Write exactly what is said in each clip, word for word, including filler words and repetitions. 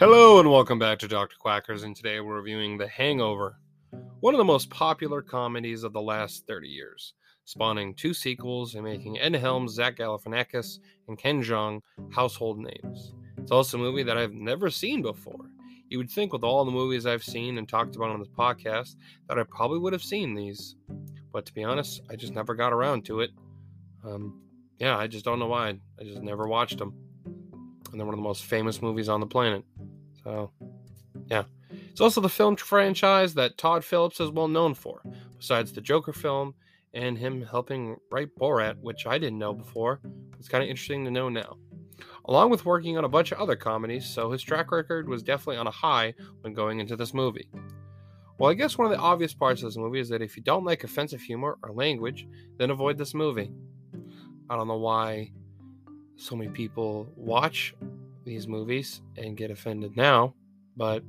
Hello and welcome back to Doctor Quackers, and today we're reviewing The Hangover, one of the most popular comedies of the last thirty years, spawning two sequels and making Ed Helms, Zach Galifianakis, and Ken Jeong household names. It's also a movie that I've never seen before. You would think with all the movies I've seen and talked about on this podcast that I probably would have seen these, but to be honest, I just never got around to it. Um, yeah, I just don't know why. I just never watched them. And they're one of the most famous movies on the planet. So, yeah. It's also the film franchise that Todd Phillips is well known for, besides the Joker film and him helping write Borat, which I didn't know before. It's kind of interesting to know now. Along with working on a bunch of other comedies, so his track record was definitely on a high when going into this movie. Well, I guess one of the obvious parts of this movie is that if you don't like offensive humor or language, then avoid this movie. I don't know why so many people watch these movies and get offended now, but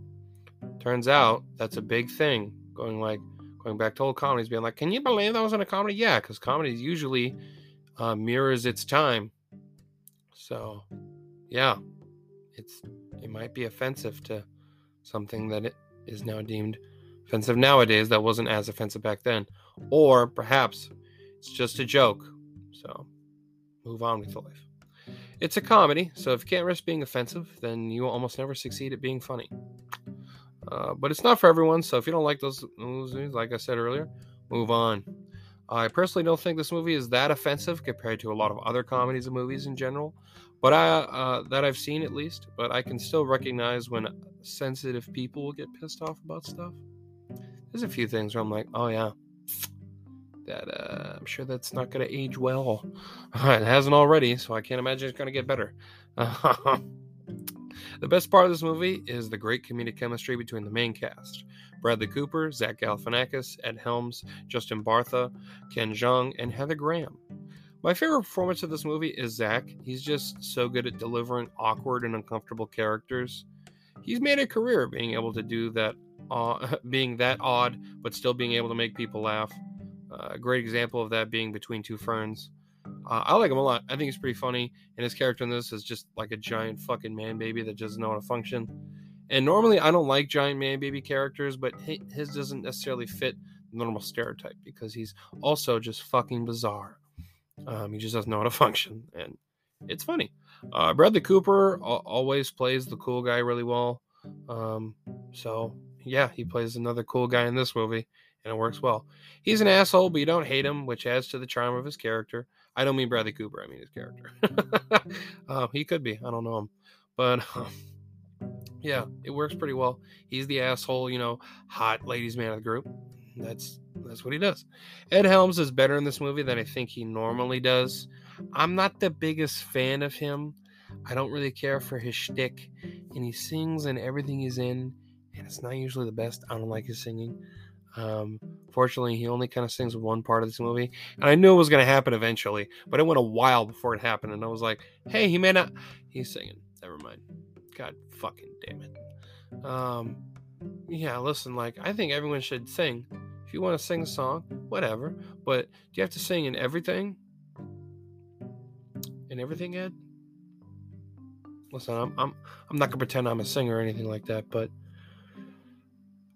turns out that's a big thing. Going like going back to old comedies, being like, "Can you believe that was in a comedy?" Yeah, because comedy usually uh, mirrors its time. So, yeah, it's it might be offensive to something that it is now deemed offensive nowadays that wasn't as offensive back then, or perhaps it's just a joke. So, move on with your life. It's a comedy, so if you can't risk being offensive, then you will almost never succeed at being funny. Uh, but it's not for everyone, so if you don't like those movies, like I said earlier, move on. I personally don't think this movie is that offensive compared to a lot of other comedies and movies in general, but I uh, that I've seen at least, but I can still recognize when sensitive people will get pissed off about stuff. There's a few things where I'm like, oh yeah, that uh, I'm sure that's not going to age well. It hasn't already, so I can't imagine it's going to get better. The best part of this movie is the great comedic chemistry between the main cast. Bradley Cooper, Zach Galifianakis, Ed Helms, Justin Bartha, Ken Jeong, and Heather Graham. My favorite performance of this movie is Zach. He's just so good at delivering awkward and uncomfortable characters. He's made a career being able to do that, uh, being that odd, but still being able to make people laugh. Uh, a great example of that being Between Two Ferns. Uh, I like him a lot. I think he's pretty funny. And his character in this is just like a giant fucking man baby that doesn't know how to function. And normally I don't like giant man baby characters, but his doesn't necessarily fit the normal stereotype because he's also just fucking bizarre. Um, he just doesn't know how to function. And it's funny. Uh, Bradley Cooper a- always plays the cool guy really well. Um, so yeah, he plays another cool guy in this movie. And it works well. He's an asshole, but you don't hate him, which adds to the charm of his character. I don't mean Bradley Cooper. I mean his character. uh, he could be. I don't know him. But, um, yeah, it works pretty well. He's the asshole, you know, hot ladies man of the group. That's that's what he does. Ed Helms is better in this movie than I think he normally does. I'm not the biggest fan of him. I don't really care for his shtick. And he sings in everything he's in. And it's not usually the best. I don't like his singing. Um, fortunately, he only kind of sings one part of this movie, and I knew it was going to happen eventually, but it went a while before it happened, and I was like, hey, he may not, he's singing, never mind, god fucking damn it, um, yeah, listen, like, I think everyone should sing, if you want to sing a song, whatever, but do you have to sing in everything, in everything, Ed? Listen, I'm, I'm, I'm not going to pretend I'm a singer or anything like that, but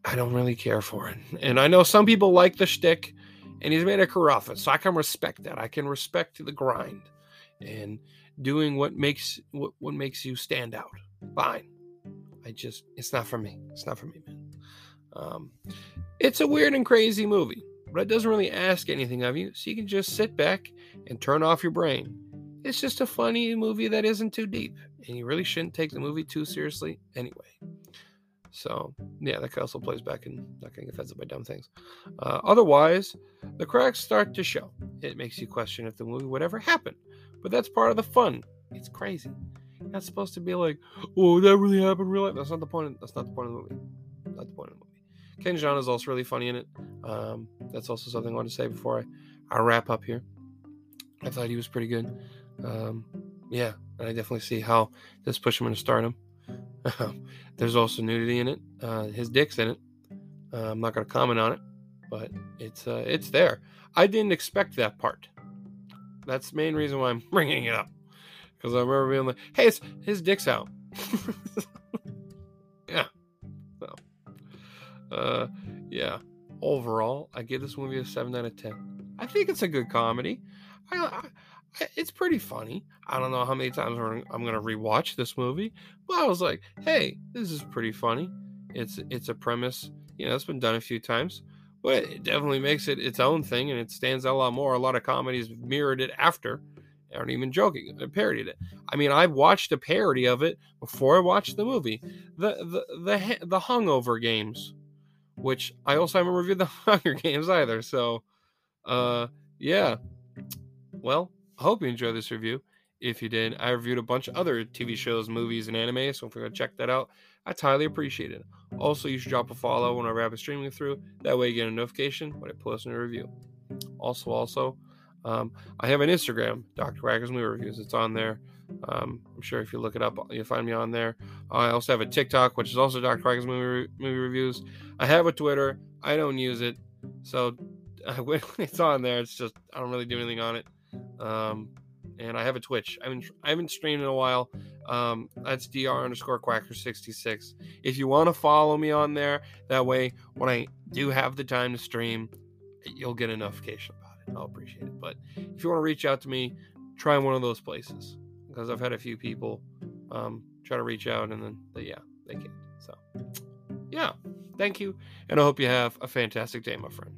I don't really care for it. And I know some people like the shtick, and he's made a career off it, so I can respect that. I can respect the grind and doing what makes what, what makes you stand out. Fine. I just, it's not for me. It's not for me, man. Um, it's a weird and crazy movie, but it doesn't really ask anything of you, so you can just sit back and turn off your brain. It's just a funny movie that isn't too deep, and you really shouldn't take the movie too seriously anyway. So, yeah, that also plays back in not getting offended by dumb things. Uh, otherwise, the cracks start to show. It makes you question if the movie would ever happen. But that's part of the fun. It's crazy. You're not supposed to be like, oh, that really happened in real life. That's not the point of, that's not the point of the movie. Not the point of the movie. Ken Jeong is also really funny in it. Um, that's also something I want to say before I, I wrap up here. I thought he was pretty good. Um, yeah, and I definitely see how this pushed him into stardom. Um, there's also nudity in it. Uh, his dick's in it. Uh, I'm not going to comment on it, but it's uh, it's there. I didn't expect that part. That's the main reason why I'm bringing it up. Because I remember being like, hey, it's, his dick's out. uh, yeah, overall, I give this movie a seven out of ten. I think it's a good comedy. I, I, it's pretty funny. I don't know how many times I'm going to rewatch this movie, but I was like, hey, this is pretty funny. It's, it's a premise, you know, it's been done a few times, but it definitely makes it its own thing, and it stands out a lot more. A lot of comedies mirrored it after. I aren't even joking. They parodied it. I mean, I watched a parody of it before I watched the movie. The the the the Hungover Games, which I also haven't reviewed the Hunger Games either. So, uh, yeah. Well, I hope you enjoyed this review. If you did, I reviewed a bunch of other T V shows, movies, and anime. So if you're gonna check that out, that's highly appreciated. Also, you should drop a follow when I wrap a streaming through. That way, you get a notification when I post a new review. Also, also. Um, I have an Instagram, Doctor Wragger's Movie Reviews. It's on there. Um, I'm sure if you look it up, you'll find me on there. I also have a TikTok, which is also Doctor Wragger's Movie, Re- Movie Reviews. I have a Twitter. I don't use it. So I, when it's on there, it's just, I don't really do anything on it. Um, and I have a Twitch. I haven't, I haven't streamed in a while. Um, that's dr underscore quacker sixty-six. If you want to follow me on there, that way, when I do have the time to stream, you'll get a notification. I'll appreciate it. But if you want to reach out to me, try one of those places, because I've had a few people um, try to reach out and then they, yeah, they can't. So yeah, thank you. And I hope you have a fantastic day, my friend.